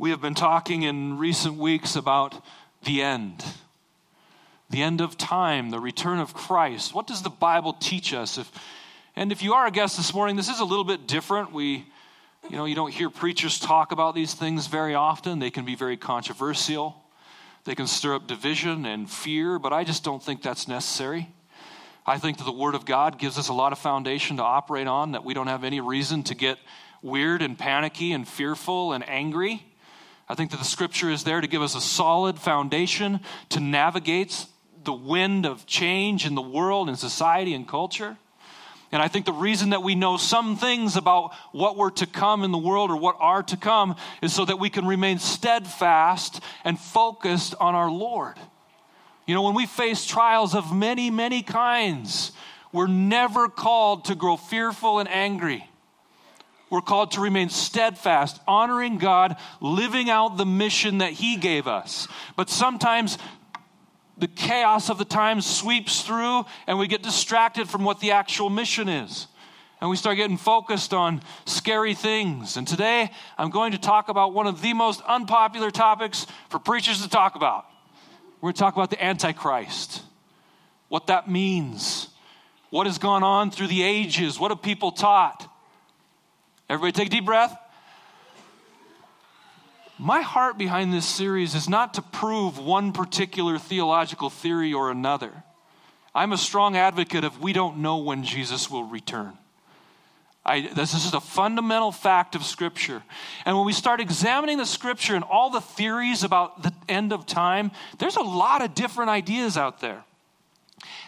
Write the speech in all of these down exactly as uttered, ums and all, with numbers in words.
We have been talking in recent weeks about the end, the end of time, the return of Christ. What does the Bible teach us? If, and if you are a guest this morning, this is a little bit different. We, you know, you don't hear preachers talk about these things very often. They can be very controversial. They can stir up division and fear, but I just don't think that's necessary. I think that the Word of God gives us a lot of foundation to operate on, that we don't have any reason to get weird and panicky and fearful and angry. I think that the Scripture is there to give us a solid foundation to navigate the wind of change in the world and society and culture. And I think the reason that we know some things about what were to come in the world or what are to come is so that we can remain steadfast and focused on our Lord. You know, when we face trials of many, many kinds, we're never called to grow fearful and angry. We're called to remain steadfast, honoring God, living out the mission that He gave us. But sometimes the chaos of the times sweeps through and we get distracted from what the actual mission is. And we start getting focused on scary things. And today I'm going to talk about one of the most unpopular topics for preachers to talk about. We're going to talk about the Antichrist, what that means, what has gone on through the ages, what have people taught. Everybody take a deep breath. My heart behind this series is not to prove one particular theological theory or another. I'm a strong advocate of we don't know when Jesus will return. I, this is a fundamental fact of Scripture. And when we start examining the Scripture and all the theories about the end of time, there's a lot of different ideas out there.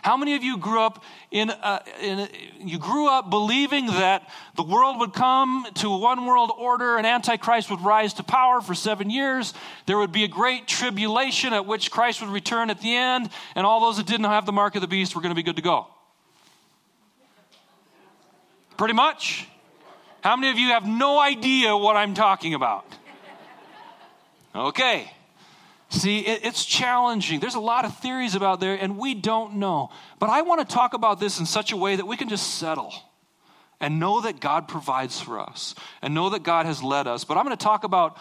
How many of you grew up in, uh, in, you grew up believing that the world would come to a one world order and Antichrist would rise to power for seven years. There would be a great tribulation at which Christ would return at the end. And all those that didn't have the mark of the beast were going to be good to go. Pretty much. How many of you have no idea what I'm talking about? Okay. See, it's challenging. There's a lot of theories about there, and we don't know. But I want to talk about this in such a way that we can just settle and know that God provides for us and know that God has led us. But I'm going to talk about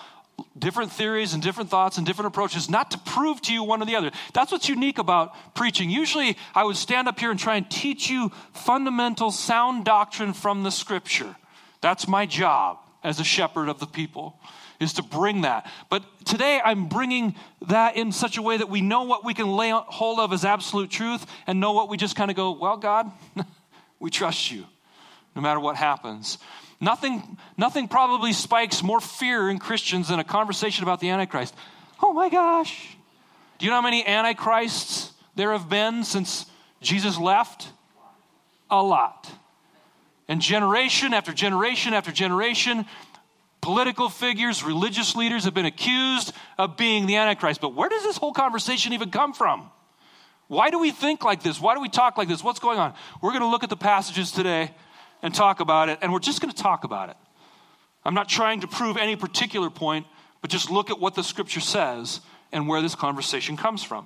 different theories and different thoughts and different approaches, not to prove to you one or the other. That's what's unique about preaching. Usually, I would stand up here and try and teach you fundamental sound doctrine from the Scripture. That's my job as a shepherd of the people, is to bring that. But today I'm bringing that in such a way that we know what we can lay hold of as absolute truth and know what we just kind of go, well, God, we trust you no matter what happens. Nothing, nothing probably spikes more fear in Christians than a conversation about the Antichrist. Oh my gosh. Do you know how many Antichrists there have been since Jesus left? A lot. And generation after generation after generation, political figures, religious leaders have been accused of being the Antichrist. But where does this whole conversation even come from? Why do we think like this? Why do we talk like this? What's going on? We're going to look at the passages today and talk about it, and we're just going to talk about it. I'm not trying to prove any particular point, but just look at what the Scripture says and where this conversation comes from.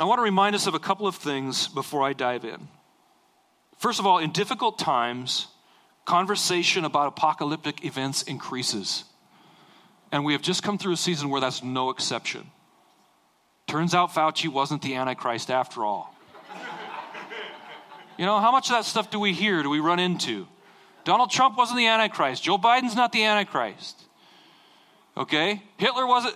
I want to remind us of a couple of things before I dive in. First of all, in difficult times, conversation about apocalyptic events increases. And we have just come through a season where that's no exception. Turns out Fauci wasn't the Antichrist after all. You know, how much of that stuff do we hear, do we run into? Donald Trump wasn't the Antichrist. Joe Biden's not the Antichrist. Okay? Hitler wasn't,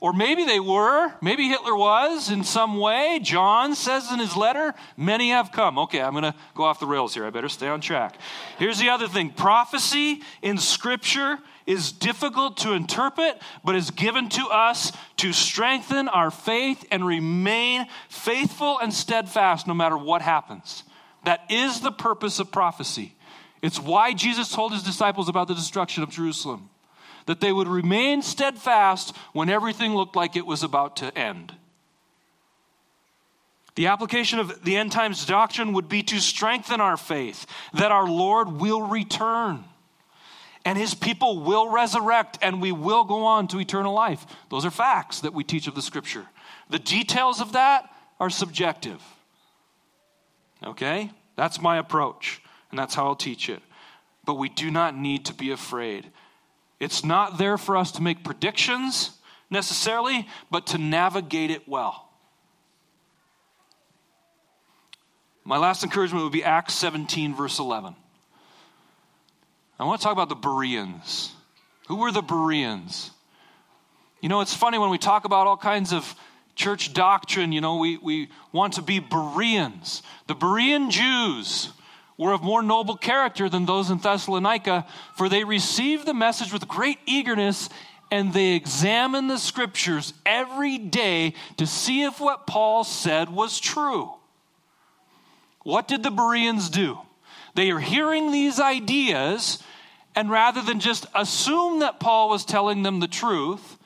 or maybe they were. Maybe Hitler was in some way. John says in his letter, many have come. Okay, I'm going to go off the rails here. I better stay on track. Here's the other thing. Prophecy in Scripture is difficult to interpret, but is given to us to strengthen our faith and remain faithful and steadfast no matter what happens. That is the purpose of prophecy. It's why Jesus told his disciples about the destruction of Jerusalem, that they would remain steadfast when everything looked like it was about to end. The application of the end times doctrine would be to strengthen our faith that our Lord will return and his people will resurrect and we will go on to eternal life. Those are facts that we teach of the Scripture. The details of that are subjective. Okay? That's my approach, and that's how I'll teach it. but we do not need to be afraid. It's not there for us to make predictions necessarily, but to navigate it well. My last encouragement would be Acts seventeen, verse eleven. I want to talk about the Bereans. Who were the Bereans? You know, it's funny when we talk about all kinds of church doctrine, you know, we, we want to be Bereans. The Berean Jews were of more noble character than those in Thessalonica, for they received the message with great eagerness, and they examined the scriptures every day to see if what Paul said was true. What did the Bereans do? They are hearing these ideas, and rather than just assume that Paul was telling them the truth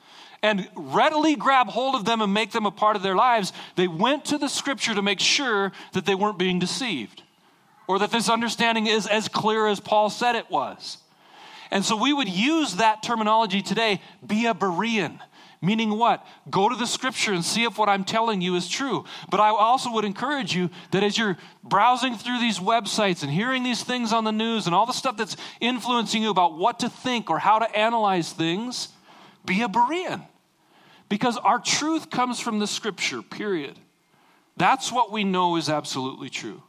and readily grab hold of them and make them a part of their lives, they went to the scripture to make sure that they weren't being deceived or that this understanding is as clear as Paul said it was. And so we would use that terminology today, be a Berean. Meaning what? Go to the scripture and see if what I'm telling you is true. But I also would encourage you that as you're browsing through these websites and hearing these things on the news and all the stuff that's influencing you about what to think or how to analyze things, be a Berean. Because our truth comes from the scripture, period. That's what we know is absolutely true.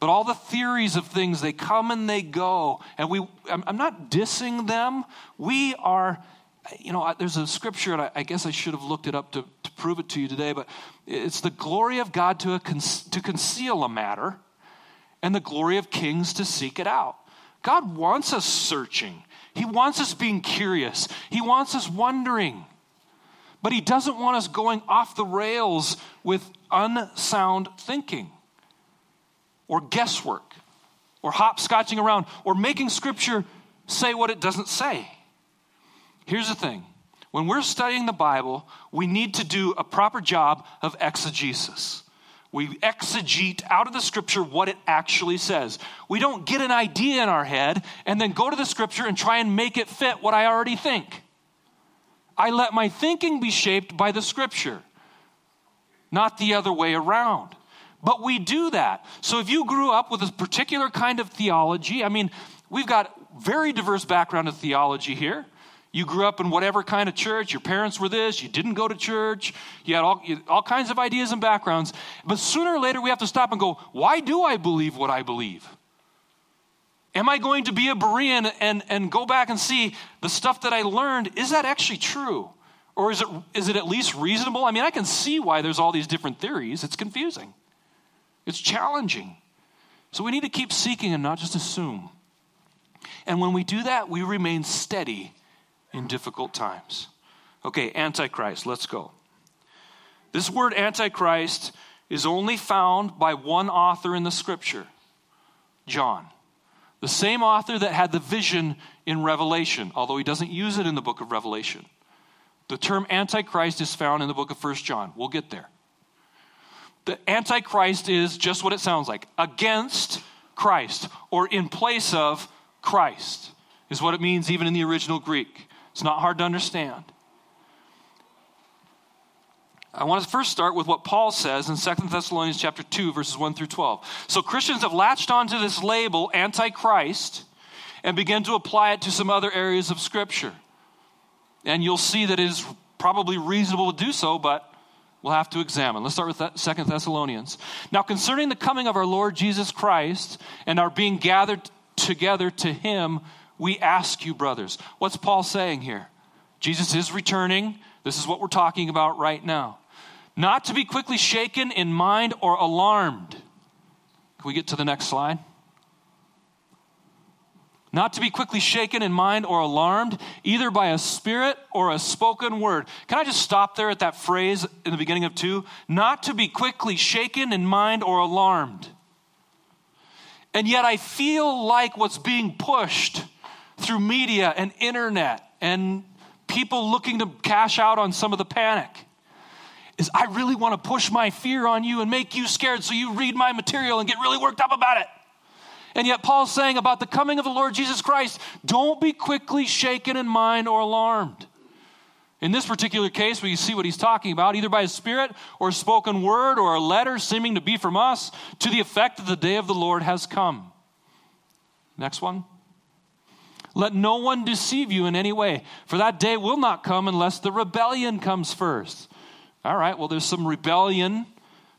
But all the theories of things, they come and they go. And we I'm not dissing them. We are... You know, there's a scripture, and I guess I should have looked it up to, to prove it to you today, but it's the glory of God to, a con- to conceal a matter and the glory of kings to seek it out. God wants us searching. He wants us being curious. He wants us wondering. But he doesn't want us going off the rails with unsound thinking or guesswork or hopscotching around or making scripture say what it doesn't say. Here's the thing. When we're studying the Bible, we need to do a proper job of exegesis. We exegete out of the scripture what it actually says. We don't get an idea in our head and then go to the scripture and try and make it fit what I already think. I let my thinking be shaped by the scripture, not the other way around. But we do that. So if you grew up with a particular kind of theology, I mean, we've got very diverse background of theology here. You grew up in whatever kind of church, your parents were this, you didn't go to church, you had all, you, all kinds of ideas and backgrounds. But sooner or later, we have to stop and go, why do I believe what I believe? Am I going to be a Berean and, and go back and see the stuff that I learned, is that actually true? Or is it is it at least reasonable? I mean, I can see why there's all these different theories. It's confusing. It's challenging. So we need to keep seeking and not just assume. And when we do that, we remain steady in difficult times. Okay, Antichrist, let's go. This word Antichrist is only found by one author in the scripture, John. The same author that had the vision in Revelation, although he doesn't use it in the book of Revelation. The term Antichrist is found in the book of First John. We'll get there. The Antichrist is just what it sounds like, against Christ or in place of Christ is what it means even in the original Greek. It's not hard to understand. I want to first start with what Paul says in Second Thessalonians chapter two, verses one through twelve. So Christians have latched onto this label, Antichrist, and begin to apply it to some other areas of Scripture. And you'll see that it is probably reasonable to do so, but we'll have to examine. Let's start with Second Thessalonians. Now concerning the coming of our Lord Jesus Christ and our being gathered together to him, we ask you, brothers. What's Paul saying here? Jesus is returning. This is what we're talking about right now. Not to be quickly shaken in mind or alarmed. Can we get to the next slide? Not to be quickly shaken in mind or alarmed, either by a spirit or a spoken word. Can I just stop there at that phrase in the beginning of two? Not to be quickly shaken in mind or alarmed. And yet I feel like what's being pushed through media and internet and people looking to cash out on some of the panic is I really want to push my fear on you and make you scared so you read my material and get really worked up about it. And yet Paul's saying about the coming of the Lord Jesus Christ, don't be quickly shaken in mind or alarmed. In this particular case, we see what he's talking about, either by a spirit or a spoken word or a letter seeming to be from us to the effect that the day of the Lord has come. Next one. Let no one deceive you in any way, for that day will not come unless the rebellion comes first. All right, well, there's some rebellion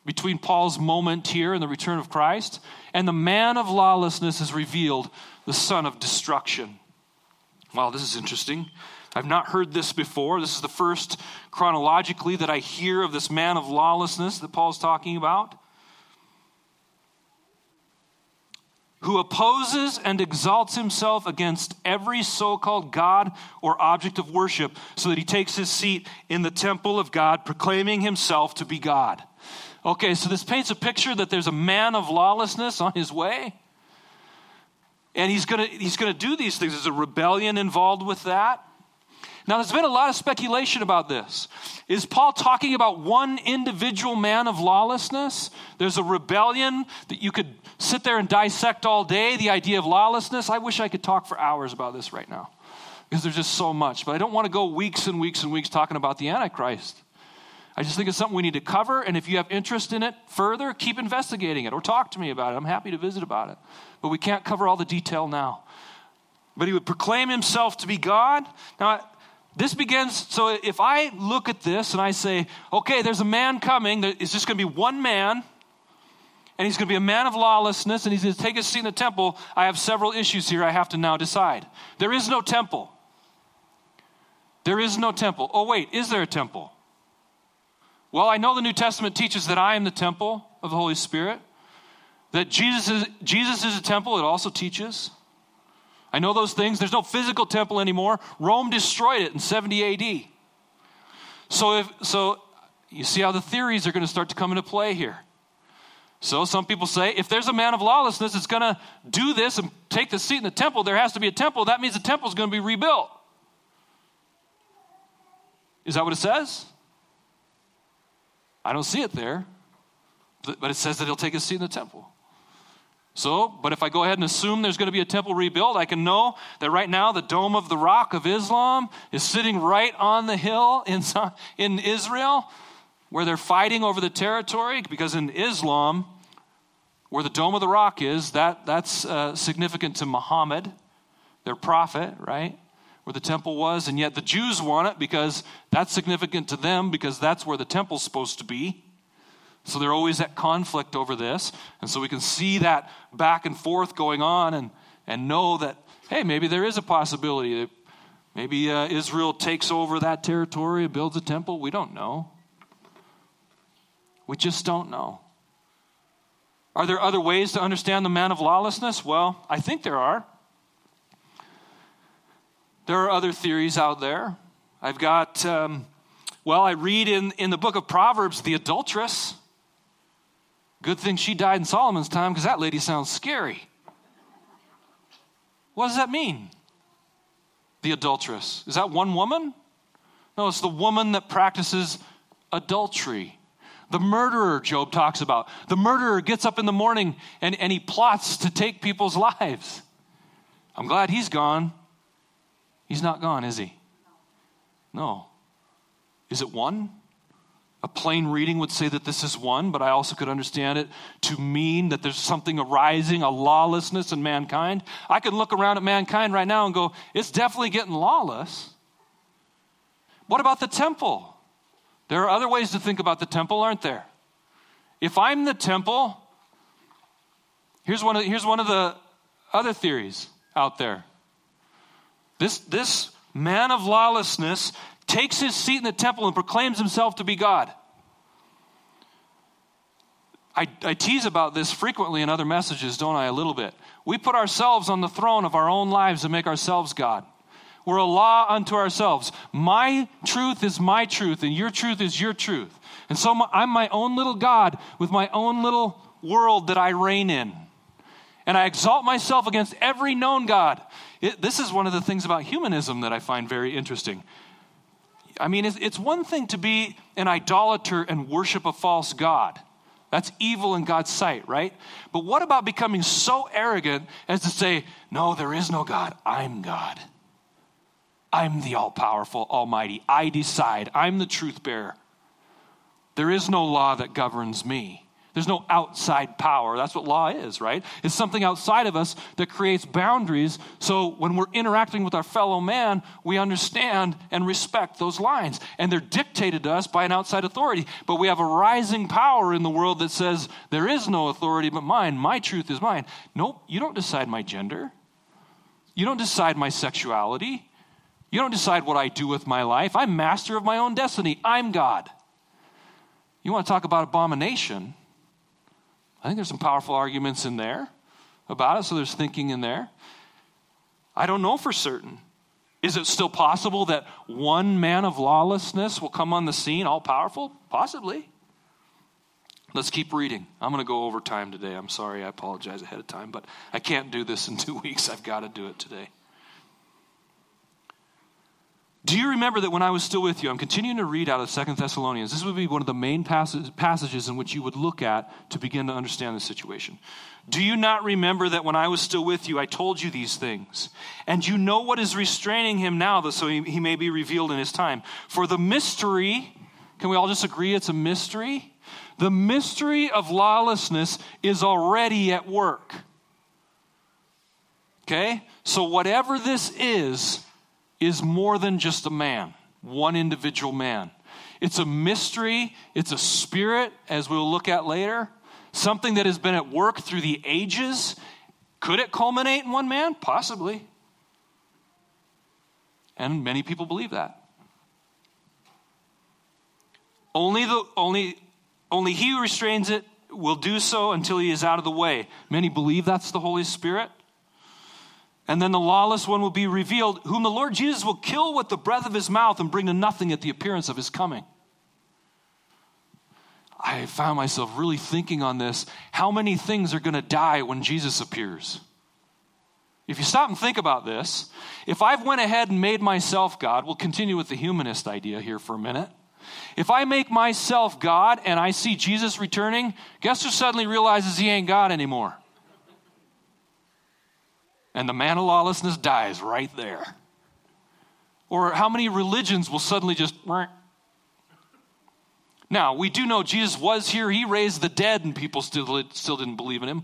between Paul's moment here and the return of Christ, and the man of lawlessness is revealed, the son of destruction. Wow, this is interesting. I've not heard this before. This is the first chronologically that I hear of this man of lawlessness that Paul's talking about. Who opposes and exalts himself against every so-called God or object of worship, so that he takes his seat in the temple of God, proclaiming himself to be God. Okay, so this paints a picture that there's a man of lawlessness on his way, and he's gonna he's gonna do these things. There's a rebellion involved with that. Now, there's been a lot of speculation about this. Is Paul talking about one individual man of lawlessness? There's a rebellion that you could sit there and dissect all day, the idea of lawlessness. I wish I could talk for hours about this right now because there's just so much. But I don't want to go weeks and weeks and weeks talking about the Antichrist. I just think it's something we need to cover. And if you have interest in it further, keep investigating it or talk to me about it. I'm happy to visit about it. But we can't cover all the detail now. But he would proclaim himself to be God. Now, this begins, so if I look at this and I say, okay, there's a man coming, it's just going to be one man, and he's going to be a man of lawlessness, and he's going to take his seat in the temple, I have several issues here I have to now decide. There is no temple. There is no temple. Oh, wait, is there a temple? Well, I know the New Testament teaches that I am the temple of the Holy Spirit, that Jesus is, Jesus is a temple, it also teaches. I know those things. There's no physical temple anymore. Rome destroyed it in seventy A D. So, if, so you see how the theories are going to start to come into play here. So some people say, if there's a man of lawlessness that's going to do this and take the seat in the temple, there has to be a temple. That means the temple's going to be rebuilt. Is that what it says? I don't see it there. But it says that he'll take his seat in the temple. So, but if I go ahead and assume there's going to be a temple rebuilt, I can know that right now the Dome of the Rock of Islam is sitting right on the hill in, in Israel where they're fighting over the territory, because in Islam, where the Dome of the Rock is, that, that's uh, significant to Muhammad, their prophet, right, where the temple was, and yet the Jews want it because that's significant to them because that's where the temple's supposed to be. So they're always at conflict over this. And so we can see that back and forth going on and, and know that, hey, maybe there is a possibility that maybe uh, Israel takes over that territory and builds a temple. We don't know. We just don't know. Are there other ways to understand the man of lawlessness? Well, I think there are. There are other theories out there. I've got, um, well, I read in, in the book of Proverbs, the adulteress. Good thing she died in Solomon's time, because that lady sounds scary. What does that mean? The adulteress. Is that one woman? No, it's the woman that practices adultery. The murderer Job talks about. The murderer gets up in the morning and, and he plots to take people's lives. I'm glad he's gone. He's not gone, is he? No. Is it one? A plain reading would say that this is one, but I also could understand it to mean that there's something arising, a lawlessness in mankind. I could look around at mankind right now and go, it's definitely getting lawless. What about the temple? There are other ways to think about the temple, aren't there? If I'm the temple, here's one of, here's one of the other theories out there. This, this man of lawlessness takes his seat in the temple and proclaims himself to be God. I, I tease about this frequently in other messages, don't I, a little bit. We put ourselves on the throne of our own lives and make ourselves God. We're a law unto ourselves. My truth is my truth, and your truth is your truth. And so my, I'm my own little God with my own little world that I reign in. And I exalt myself against every known God. It, this is one of the things about humanism that I find very interesting. I mean, it's one thing to be an idolater and worship a false god. That's evil in God's sight, right? But what about becoming so arrogant as to say, no, there is no God. I'm God. I'm the all-powerful, almighty. I decide. I'm the truth bearer. There is no law that governs me. There's no outside power. That's what law is, right? It's something outside of us that creates boundaries, so when we're interacting with our fellow man, we understand and respect those lines. And they're dictated to us by an outside authority. But we have a rising power in the world that says, there is no authority but mine. My truth is mine. Nope, you don't decide my gender. You don't decide my sexuality. You don't decide what I do with my life. I'm master of my own destiny. I'm God. You want to talk about abomination? I think there's some powerful arguments in there about it, so there's thinking in there. I don't know for certain. Is it still possible that one man of lawlessness will come on the scene, all powerful? Possibly. Let's keep reading. I'm going to go over time today. I'm sorry, I apologize ahead of time, but I can't do this in two weeks. I've got to do it today. Do you remember that when I was still with you, I'm continuing to read out of Second Thessalonians. This would be one of the main passage, passages in which you would look at to begin to understand the situation. Do you not remember that when I was still with you, I told you these things? And you know what is restraining him now, so he, he may be revealed in his time. For the mystery, can we all just agree it's a mystery? The mystery of lawlessness is already at work. Okay? So whatever this is, is more than just a man, one individual man. It's a mystery, it's a spirit, as we'll look at later, something that has been at work through the ages. Could it culminate in one man? Possibly. And many people believe that. Only the only only he who restrains it will do so until he is out of the way. Many believe that's the Holy Spirit. And then the lawless one will be revealed, whom the Lord Jesus will kill with the breath of his mouth and bring to nothing at the appearance of his coming. I found myself really thinking on this. How many things are going to die when Jesus appears? If you stop and think about this, if I've went ahead and made myself God, we'll continue with the humanist idea here for a minute. If I make myself God and I see Jesus returning, guess who suddenly realizes he ain't God anymore? And the man of lawlessness dies right there. Or how many religions will suddenly just... Now, we do know Jesus was here. He raised the dead and people still, still didn't believe in him.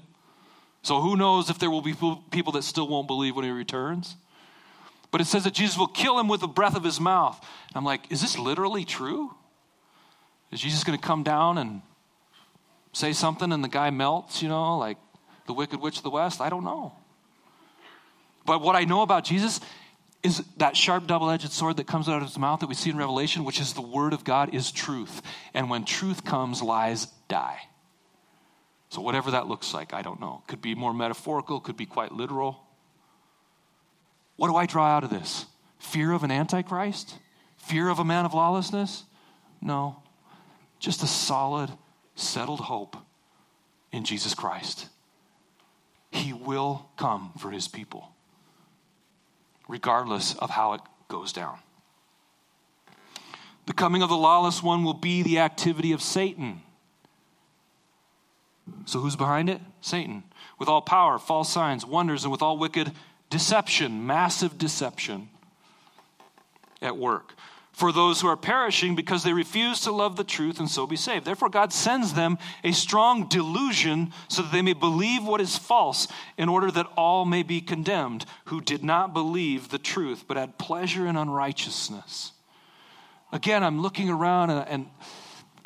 So who knows if there will be people that still won't believe when he returns. But it says that Jesus will kill him with the breath of his mouth. And I'm like, is this literally true? Is Jesus going to come down and say something and the guy melts, you know, like the Wicked Witch of the West? I don't know. But what I know about Jesus is that sharp double-edged sword that comes out of his mouth that we see in Revelation, which is the word of God, is truth. And when truth comes, lies die. So whatever that looks like, I don't know. Could be more metaphorical, could be quite literal. What do I draw out of this? Fear of an antichrist? Fear of a man of lawlessness? No. Just a solid, settled hope in Jesus Christ. He will come for his people, regardless of how it goes down. The coming of the lawless one will be the activity of Satan. So who's behind it? Satan. With all power, false signs, wonders, and with all wicked deception, massive deception at work. For those who are perishing because they refuse to love the truth and so be saved. Therefore, God sends them a strong delusion so that they may believe what is false, in order that all may be condemned who did not believe the truth but had pleasure in unrighteousness. Again, I'm looking around and, and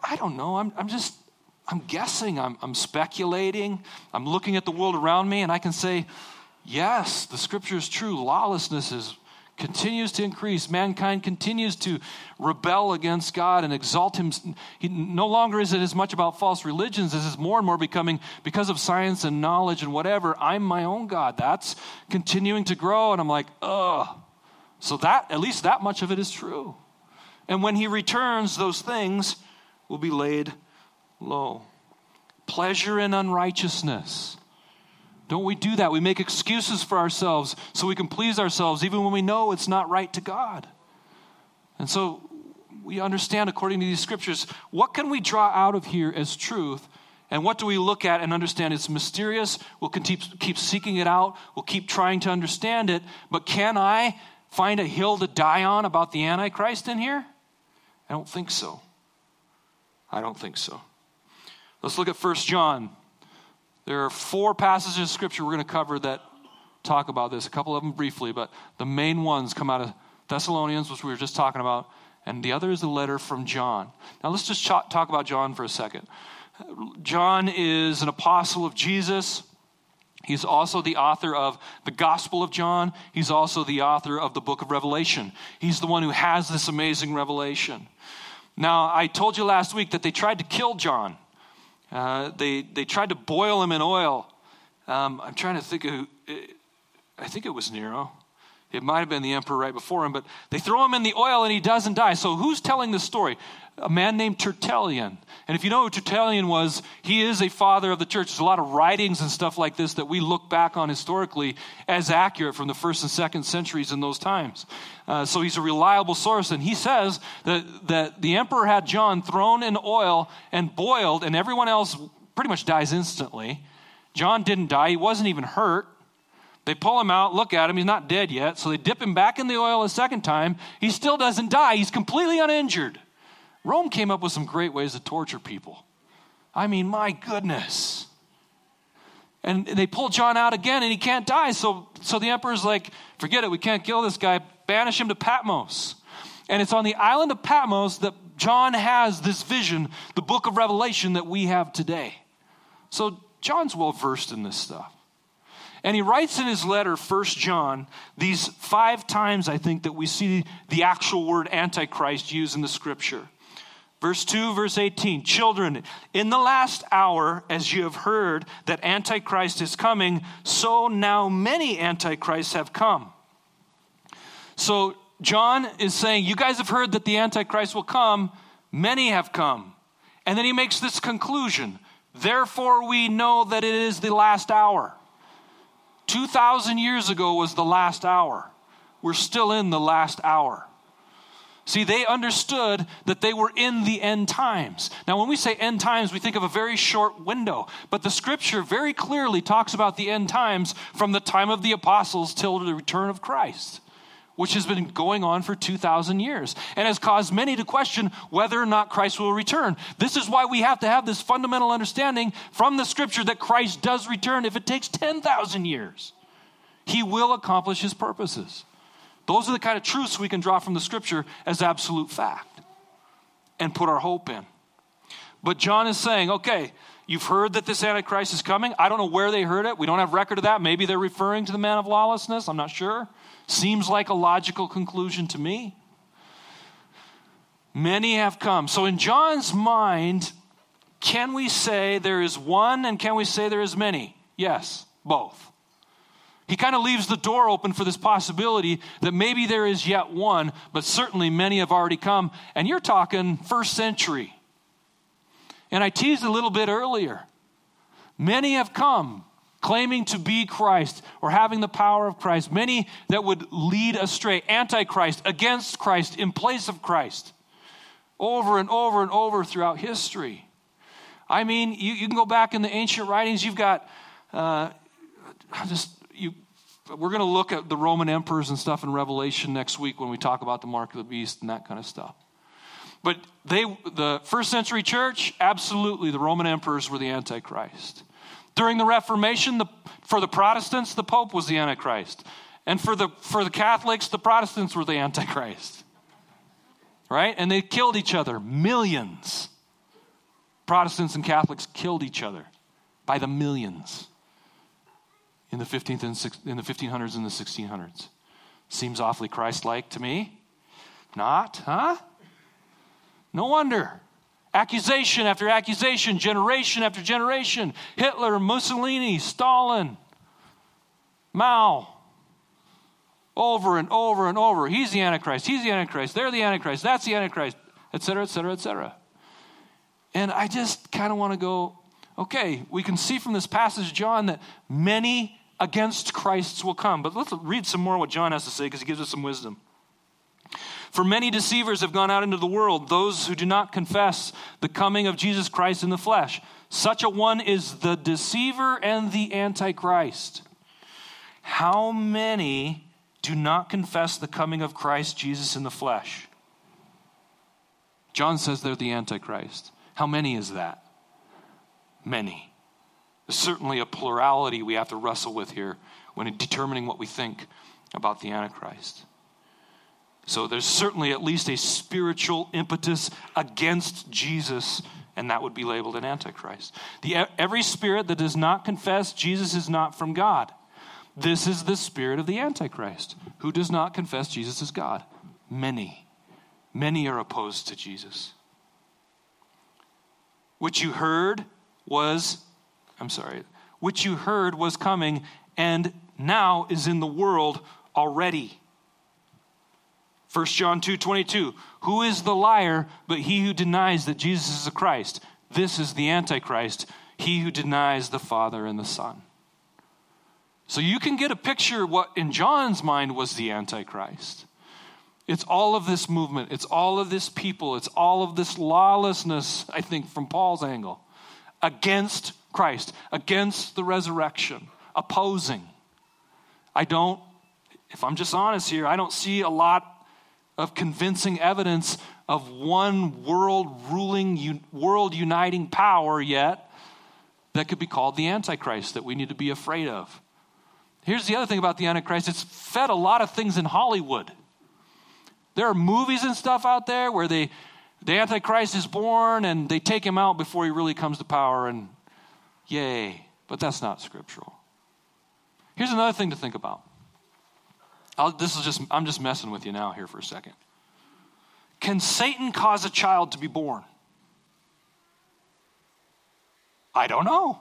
I don't know. I'm, I'm just, I'm guessing. I'm, I'm speculating. I'm looking at the world around me and I can say, yes, the scripture is true. Lawlessness is continues to increase. Mankind continues to rebel against God and exalt him. He, no longer is it as much about false religions as it's more and more becoming, because of science and knowledge and whatever, I'm my own God. That's continuing to grow. And I'm like, ugh. So that, at least that much of it is true. And when he returns, those things will be laid low. Pleasure in unrighteousness. Don't we do that? We make excuses for ourselves so we can please ourselves, even when we know it's not right to God. And so we understand, according to these scriptures, what can we draw out of here as truth, and what do we look at and understand? It's mysterious. We'll keep, keep seeking it out. We'll keep trying to understand it. But can I find a hill to die on about the Antichrist in here? I don't think so. I don't think so. Let's look at First John. There are four passages of Scripture we're going to cover that talk about this. A couple of them briefly, but the main ones come out of Thessalonians, which we were just talking about, and the other is the letter from John. Now let's just talk about John for a second. John is an apostle of Jesus. He's also the author of the Gospel of John. He's also the author of the book of Revelation. He's the one who has this amazing revelation. Now, I told you last week that they tried to kill John. Uh, they they tried to boil him in oil. Um, I'm trying to think of, I think it was Nero. It might have been the emperor right before him, but they throw him in the oil and he doesn't die. So who's telling this story? A man named Tertullian. And if you know who Tertullian was, he is a father of the church. There's a lot of writings and stuff like this that we look back on historically as accurate from the first and second centuries in those times. Uh, so he's a reliable source. And he says that, that the emperor had John thrown in oil and boiled, and everyone else pretty much dies instantly. John didn't die. He wasn't even hurt. They pull him out, look at him, he's not dead yet, so they dip him back in the oil a second time. He still doesn't die, he's completely uninjured. Rome came up with some great ways to torture people. I mean, my goodness. And they pull John out again and he can't die, so, so the emperor's like, forget it, we can't kill this guy, banish him to Patmos. And it's on the island of Patmos that John has this vision, the book of Revelation that we have today. So John's well versed in this stuff. And he writes in his letter, First John, these five times, I think, that we see the actual word Antichrist used in the Scripture. Verse two, verse eighteen, children, in the last hour, as you have heard that Antichrist is coming, so now many Antichrists have come. So John is saying, you guys have heard that the Antichrist will come. Many have come. And then he makes this conclusion. Therefore, we know that it is the last hour. two thousand years ago was the last hour. We're still in the last hour. See, they understood that they were in the end times. Now, when we say end times, we think of a very short window. But the Scripture very clearly talks about the end times from the time of the apostles till the return of Christ, which has been going on for two thousand years and has caused many to question whether or not Christ will return. This is why we have to have this fundamental understanding from the Scripture that Christ does return. If it takes ten thousand years, he will accomplish his purposes. Those are the kind of truths we can draw from the Scripture as absolute fact and put our hope in. But John is saying, okay, you've heard that this Antichrist is coming. I don't know where they heard it. We don't have record of that. Maybe they're referring to the man of lawlessness. I'm not sure. Seems like a logical conclusion to me. Many have come. So in John's mind, can we say there is one and can we say there is many? Yes, both. He kind of leaves the door open for this possibility that maybe there is yet one, but certainly many have already come. And you're talking first century. And I teased a little bit earlier. Many have come, claiming to be Christ or having the power of Christ, many that would lead astray, antichrist, against Christ, in place of Christ, over and over and over throughout history. I mean, you, you can go back in the ancient writings. You've got, uh, just you. We're going to look at the Roman emperors and stuff in Revelation next week when we talk about the mark of the beast and that kind of stuff. But they, the first century church, absolutely, the Roman emperors were the Antichrist. During the Reformation, the, for the Protestants, the Pope was the Antichrist. And for the for the Catholics, the Protestants were the Antichrist. Right? And they killed each other. Millions. Protestants and Catholics killed each other by the millions in the fifteenth and six, in the fifteen hundreds and the sixteen hundreds. Seems awfully Christ-like to me. Not, huh? No wonder. Accusation after accusation, generation after generation. Hitler, Mussolini, Stalin, Mao. Over and over and over. He's the Antichrist. He's the Antichrist. They're the Antichrist. That's the Antichrist, et cetera, et cetera, et cetera. And I just kind of want to go, okay, we can see from this passage, John, that many against Christ will come. But let's read some more what John has to say because he gives us some wisdom. For many deceivers have gone out into the world, those who do not confess the coming of Jesus Christ in the flesh. Such a one is the deceiver and the Antichrist. How many do not confess the coming of Christ Jesus in the flesh? John says they're the Antichrist. How many is that? many. There's certainly a plurality we have to wrestle with here when determining what we think about the Antichrist. So there's certainly at least a spiritual impetus against Jesus, and that would be labeled an Antichrist. The, every spirit that does not confess Jesus is not from God. This is the spirit of the Antichrist, who does not confess Jesus as God. Many, many are opposed to Jesus. Which you heard was, I'm sorry, which you heard was coming and now is in the world already. First John two twenty-two, who is the liar but he who denies that Jesus is the Christ? This is the Antichrist, he who denies the Father and the Son. So you can get a picture of what in John's mind was the Antichrist. It's all of this movement. It's all of this people. It's all of this lawlessness, I think, from Paul's angle, against Christ, against the resurrection, opposing. I don't, if I'm just honest here, I don't see a lot of convincing evidence of one world-ruling, world-uniting power yet that could be called the Antichrist that we need to be afraid of. Here's the other thing about the Antichrist. It's fed a lot of things in Hollywood. There are movies and stuff out there where they, the Antichrist is born and they take him out before he really comes to power and yay. But that's not scriptural. Here's another thing to think about. I'll, this is just I'm just messing with you now here for a second. Can Satan cause a child to be born? I don't know.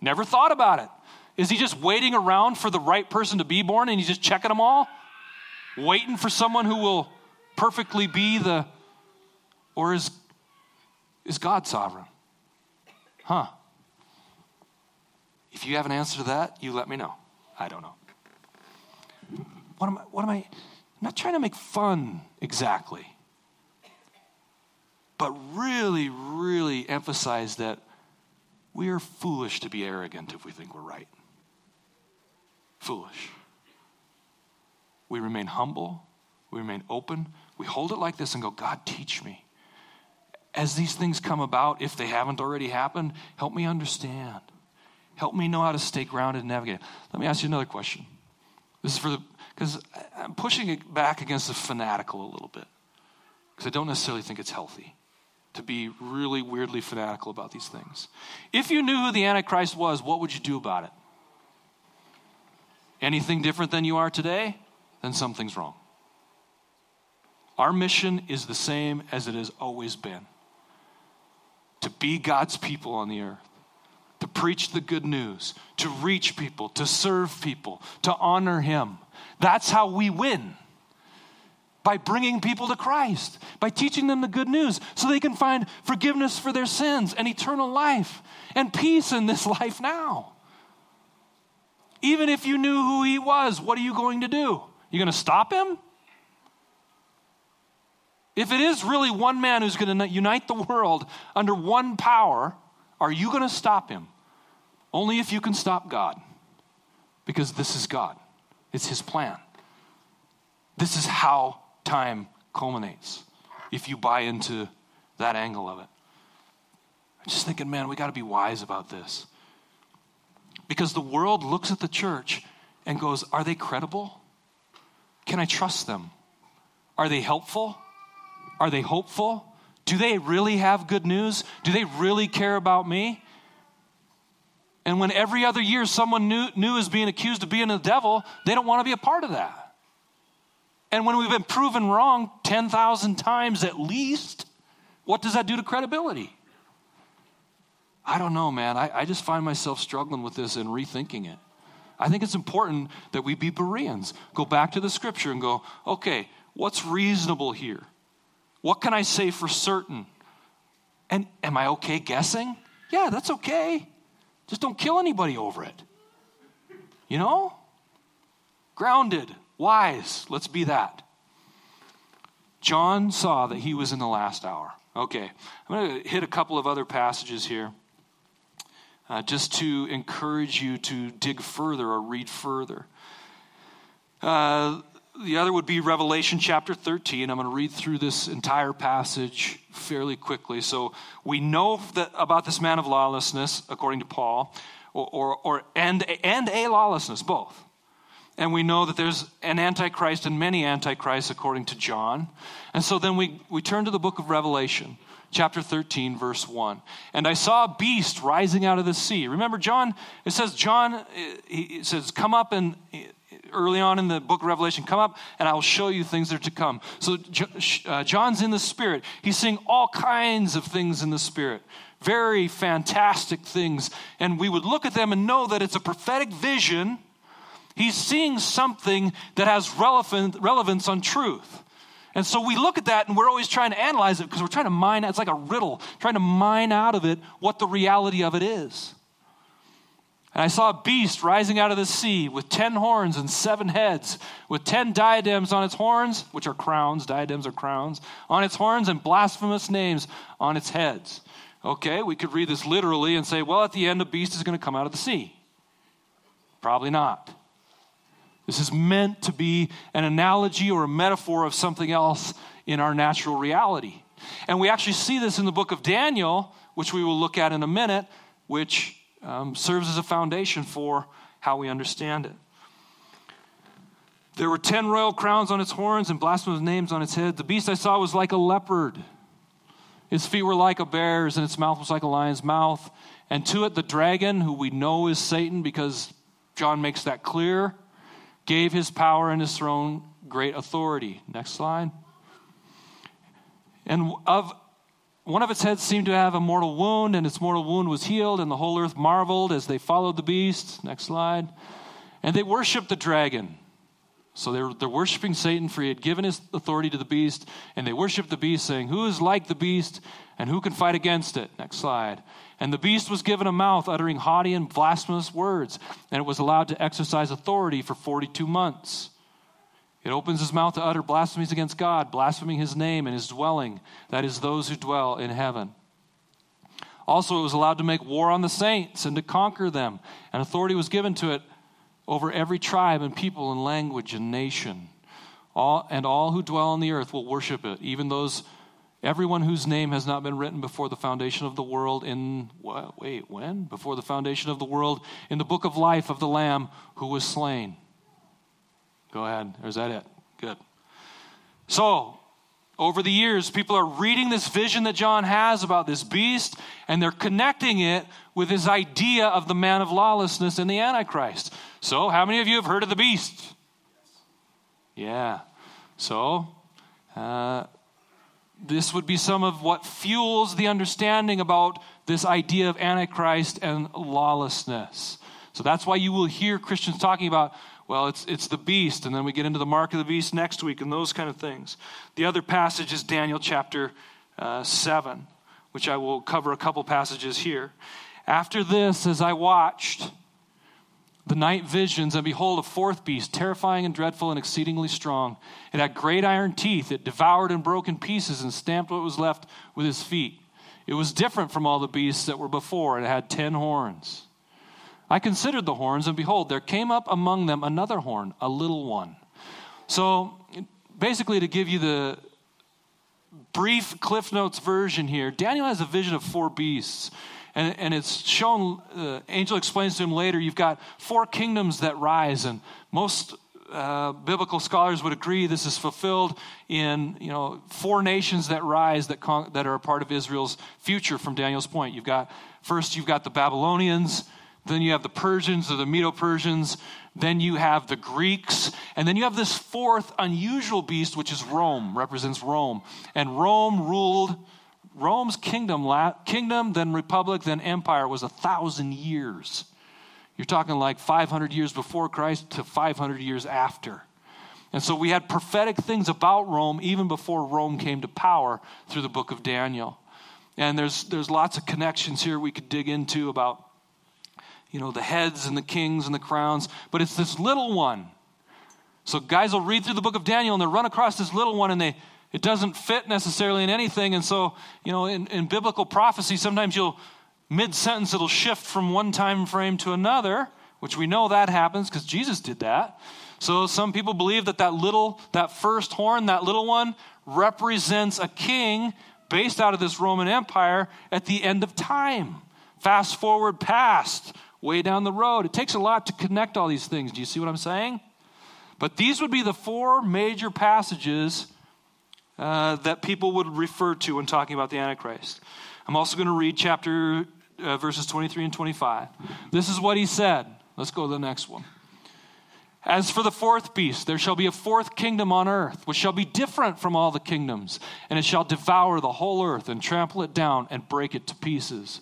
Never thought about it. Is he just waiting around for the right person to be born and he's just checking them all? Waiting for someone who will perfectly be the, or is, is God sovereign? Huh. If you have an answer to that, you let me know. I don't know. What am I, what am I, I'm not trying to make fun exactly, but really, really emphasize that we are foolish to be arrogant if we think we're right. Foolish. We remain humble, we remain open, we hold it like this and go, God, teach me. As these things come about, if they haven't already happened, help me understand. Help me know how to stay grounded and navigate. Let me ask you another question. This is for the, because I'm pushing it back against the fanatical a little bit, because I don't necessarily think it's healthy to be really weirdly fanatical about these things. If you knew who the Antichrist was, what would you do about it? Anything different than you are today? Then something's wrong. Our mission is the same as it has always been. To be God's people on the earth. To preach the good news. To reach people. To serve people. To honor Him. That's how we win. By bringing people to Christ. By teaching them the good news. So they can find forgiveness for their sins. And eternal life. And peace in this life now. Even if you knew who He was, what are you going to do? You going to stop him? If it is really one man who's going to unite the world under one power, are you going to stop him? Only if you can stop God. Because this is God. It's His plan. This is how time culminates, if you buy into that angle of it. I'm just thinking, man, we got to be wise about this. Because the world looks at the church and goes, are they credible? Can I trust them? Are they helpful? Are they hopeful? Do they really have good news? Do they really care about me? And when every other year someone new, new is being accused of being the devil, they don't want to be a part of that. And when we've been proven wrong ten thousand times at least, what does that do to credibility? I don't know, man. I, I just find myself struggling with this and rethinking it. I think it's important that we be Bereans. Go back to the scripture and go, okay, what's reasonable here? What can I say for certain? And am I okay guessing? Yeah, that's okay. Just don't kill anybody over it. You know? Grounded, wise, let's be that. John saw that he was in the last hour. Okay, I'm going to hit a couple of other passages here. Uh, just to encourage you to dig further or read further. Uh, The other would be Revelation chapter thirteen. I'm going to read through this entire passage fairly quickly. So we know that about this man of lawlessness, according to Paul, or, or, or and, and a lawlessness, both. And we know that there's an antichrist and many antichrists, according to John. And so then we, we turn to the book of Revelation, chapter thirteen, verse one. And I saw a beast rising out of the sea. Remember, John, it says, John, it says, come up and... early on in the book of Revelation, come up and I will show you things that are to come. So uh, John's in the Spirit. He's seeing all kinds of things in the Spirit, very fantastic things. And we would look at them and know that it's a prophetic vision. He's seeing something that has relevant, relevance on truth. And so we look at that and we're always trying to analyze it because we're trying to mine, it's like a riddle, trying to mine out of it what the reality of it is. And I saw a beast rising out of the sea with ten horns and seven heads, with ten diadems on its horns, which are crowns, diadems are crowns, on its horns and blasphemous names on its heads. Okay, we could read this literally and say, well, at the end, a beast is going to come out of the sea. Probably not. This is meant to be an analogy or a metaphor of something else in our natural reality. And we actually see this in the book of Daniel, which we will look at in a minute, which... Um, serves as a foundation for how we understand it. There were ten royal crowns on its horns and blasphemous names on its head. The beast I saw was like a leopard. Its feet were like a bear's and its mouth was like a lion's mouth. And to it the dragon, who we know is Satan because John makes that clear, gave his power and his throne great authority. Next slide. And of One of its heads seemed to have a mortal wound, and its mortal wound was healed, and the whole earth marveled as they followed the beast. Next slide. And they worshiped the dragon. So they're, they're worshiping Satan, for he had given his authority to the beast, and they worshiped the beast, saying, who is like the beast, and who can fight against it? Next slide. And the beast was given a mouth uttering haughty and blasphemous words, and it was allowed to exercise authority for forty-two months. It opens his mouth to utter blasphemies against God, blaspheming his name and his dwelling, that is, those who dwell in heaven. Also, it was allowed to make war on the saints and to conquer them, and authority was given to it over every tribe and people and language and nation. All, and all who dwell on the earth will worship it, even those, everyone whose name has not been written before the foundation of the world in, what, wait, when? Before the foundation of the world in the book of life of the Lamb who was slain. Go ahead. Or is that it? Good. So, over the years, people are reading this vision that John has about this beast, and they're connecting it with his idea of the man of lawlessness and the Antichrist. So, how many of you have heard of the beast? Yeah. So, uh, this would be some of what fuels the understanding about this idea of Antichrist and lawlessness. So, that's why you will hear Christians talking about, well, it's it's the beast, and then we get into the mark of the beast next week and those kind of things. The other passage is Daniel chapter uh, seven, which I will cover a couple passages here. After this, as I watched the night visions, and behold, a fourth beast, terrifying and dreadful and exceedingly strong. It had great iron teeth. It devoured and broke in pieces and stamped what was left with his feet. It was different from all the beasts that were before, and it had ten horns. I considered the horns, and behold, there came up among them another horn, a little one. So basically, to give you the brief Cliff Notes version here, Daniel has a vision of four beasts, and, and it's shown, uh, Angel explains to him later, you've got four kingdoms that rise, and most uh, biblical scholars would agree this is fulfilled in, you know, four nations that rise that, con- that are a part of Israel's future from Daniel's point. You've got, first you've got the Babylonians, then you have the Persians or the Medo-Persians, then you have the Greeks, and then you have this fourth unusual beast, which is Rome, represents Rome. And Rome ruled, Rome's kingdom, kingdom, then republic, then empire was a thousand years. You're talking like five hundred years before Christ to five hundred years after. And so we had prophetic things about Rome even before Rome came to power through the book of Daniel. And there's there's lots of connections here we could dig into about, you know, the heads and the kings and the crowns, but it's this little one. So guys will read through the book of Daniel and they'll run across this little one and they it doesn't fit necessarily in anything. And so, you know, in, in biblical prophecy, sometimes you'll, mid-sentence, it'll shift from one time frame to another, which we know that happens because Jesus did that. So some people believe that that little, that first horn, that little one, represents a king based out of this Roman Empire at the end of time. Fast forward past, way down the road. It takes a lot to connect all these things. Do you see what I'm saying? But these would be the four major passages uh, that people would refer to when talking about the Antichrist. I'm also going to read chapter uh, verses twenty-three and twenty-five. This is what he said. Let's go to the next one. As for the fourth beast, there shall be a fourth kingdom on earth, which shall be different from all the kingdoms, and it shall devour the whole earth and trample it down and break it to pieces.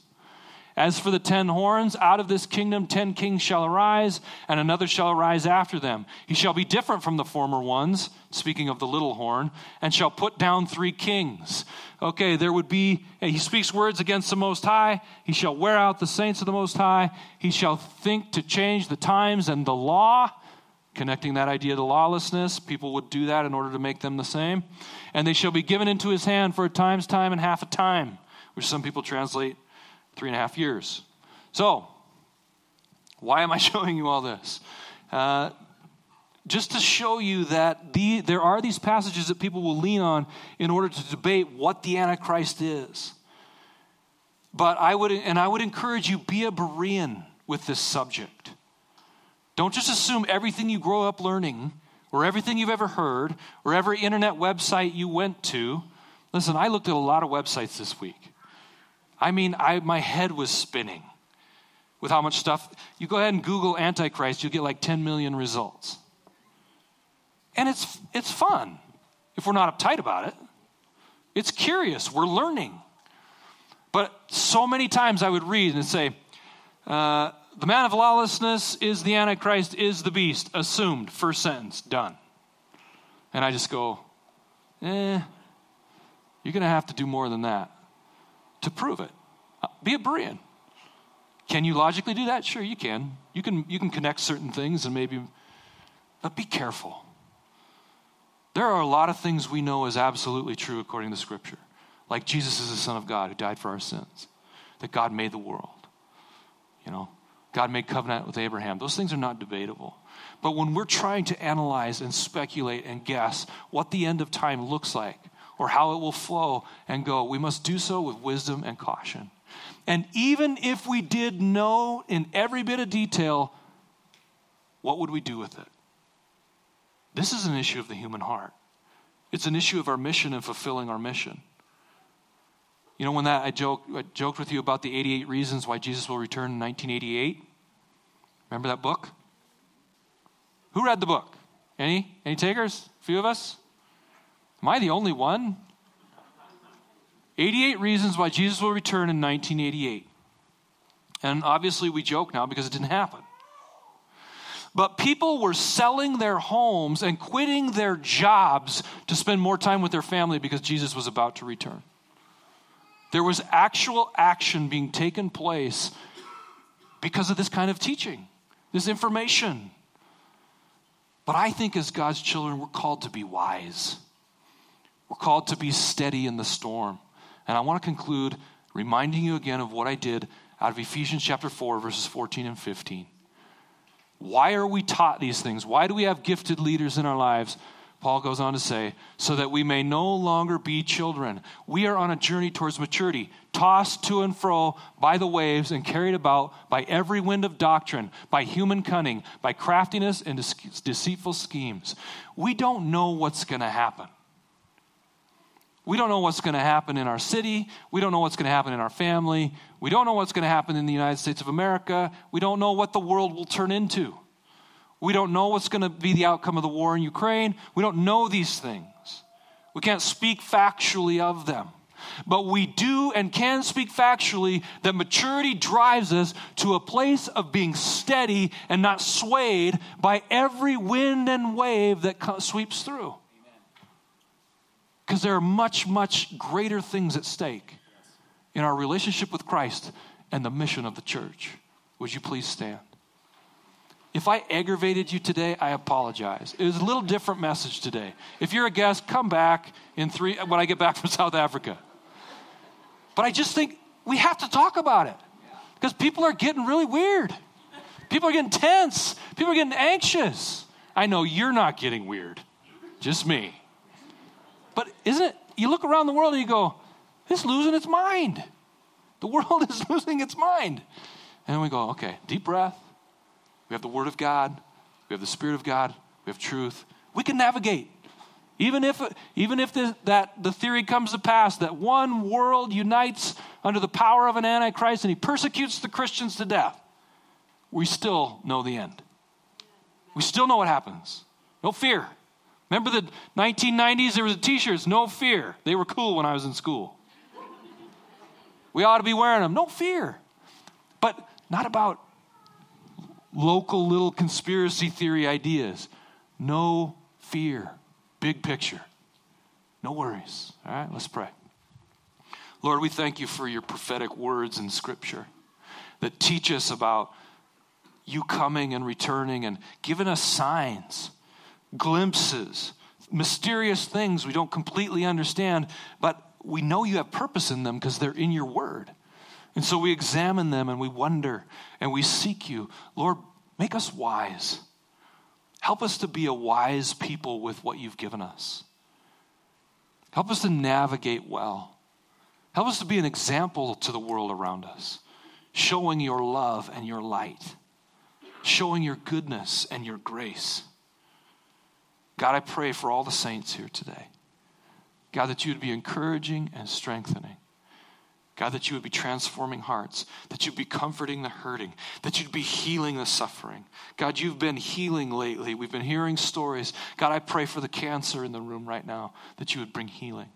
As for the ten horns, out of this kingdom ten kings shall arise, and another shall arise after them. He shall be different from the former ones, speaking of the little horn, and shall put down three kings. Okay, there would be, he speaks words against the Most High. He shall wear out the saints of the Most High. He shall think to change the times and the law, connecting that idea to lawlessness. People would do that in order to make them the same. And they shall be given into his hand for a time's time and half a time, which some people translate Three and a half years. So, why am I showing you all this? Uh, just to show you that the, there are these passages that people will lean on in order to debate what the Antichrist is. But I would, and I would encourage you, be a Berean with this subject. Don't just assume everything you grow up learning, or everything you've ever heard, or every internet website you went to. Listen, I looked at a lot of websites this week. I mean, I my head was spinning with how much stuff. You go ahead and Google Antichrist, you'll get like ten million results. And it's it's fun if we're not uptight about it. It's curious. We're learning. But so many times I would read and say, uh, the man of lawlessness is the Antichrist, is the beast. Assumed. First sentence. Done. And I just go, eh, you're going to have to do more than that to prove it. Be a Berean. Can you logically do that? Sure, you can. You can you can connect certain things and maybe, but be careful. There are a lot of things we know is absolutely true according to Scripture, like Jesus is the Son of God who died for our sins, that God made the world. You know, God made covenant with Abraham. Those things are not debatable. But when we're trying to analyze and speculate and guess what the end of time looks like, or how it will flow and go, we must do so with wisdom and caution. And even if we did know in every bit of detail, what would we do with it? This is an issue of the human heart. It's an issue of our mission and fulfilling our mission. You know, when that I, joke, I joked with you about the eighty-eight Reasons Why Jesus Will Return in nineteen eighty-eight. Remember that book? Who read the book? Any? Any takers? A few of us? Am I the only one? eighty-eight Reasons Why Jesus Will Return in nineteen eighty-eight. And obviously we joke now because it didn't happen. But people were selling their homes and quitting their jobs to spend more time with their family because Jesus was about to return. There was actual action being taken place because of this kind of teaching, this information. But I think as God's children, we're called to be wise. We're called to be steady in the storm. And I want to conclude reminding you again of what I did out of Ephesians chapter four, verses fourteen and fifteen. Why are we taught these things? Why do we have gifted leaders in our lives? Paul goes on to say, so that we may no longer be children. We are on a journey towards maturity, tossed to and fro by the waves and carried about by every wind of doctrine, by human cunning, by craftiness and deceitful schemes. We don't know what's going to happen. We don't know what's going to happen in our city. We don't know what's going to happen in our family. We don't know what's going to happen in the United States of America. We don't know what the world will turn into. We don't know what's going to be the outcome of the war in Ukraine. We don't know these things. We can't speak factually of them. But we do and can speak factually that maturity drives us to a place of being steady and not swayed by every wind and wave that sweeps through. Because there are much, much greater things at stake in our relationship with Christ and the mission of the church. Would you please stand? If I aggravated you today, I apologize. It was a little different message today. If you're a guest, come back in three when I get back from South Africa. But I just think we have to talk about it because people are getting really weird. People are getting tense. People are getting anxious. I know you're not getting weird, just me. But isn't it, you look around the world and you go, it's losing its mind. The world is losing its mind. And we go, okay, deep breath. We have the Word of God. We have the Spirit of God. We have truth. We can navigate. Even if even if the, that the theory comes to pass that one world unites under the power of an antichrist and he persecutes the Christians to death, we still know the end. We still know what happens. No fear. Remember the nineteen nineties, there was the t-shirts, no fear. They were cool when I was in school. We ought to be wearing them, no fear. But not about local little conspiracy theory ideas. No fear. Big picture. No worries. All right, let's pray. Lord, we thank you for your prophetic words in Scripture that teach us about you coming and returning and giving us signs, glimpses, mysterious things we don't completely understand, but we know you have purpose in them because they're in your word. And so we examine them and we wonder and we seek you. Lord, make us wise. Help us to be a wise people with what you've given us. Help us to navigate well. Help us to be an example to the world around us, showing your love and your light, showing your goodness and your grace. God, I pray for all the saints here today. God, that you would be encouraging and strengthening. God, that you would be transforming hearts, that you'd be comforting the hurting, that you'd be healing the suffering. God, you've been healing lately. We've been hearing stories. God, I pray for the cancer in the room right now, that you would bring healing.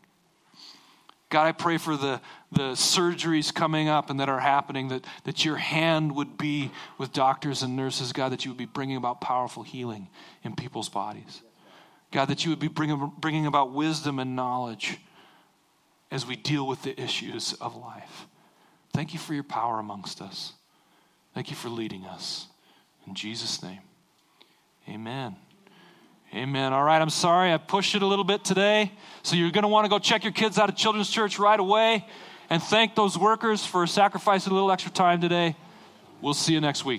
God, I pray for the, the surgeries coming up and that are happening, that, that your hand would be with doctors and nurses. God, that you would be bringing about powerful healing in people's bodies. God, that you would be bringing, bringing about wisdom and knowledge as we deal with the issues of life. Thank you for your power amongst us. Thank you for leading us. In Jesus' name, amen. Amen. All right, I'm sorry I pushed it a little bit today. So you're going to want to go check your kids out of Children's Church right away and thank those workers for sacrificing a little extra time today. We'll see you next week.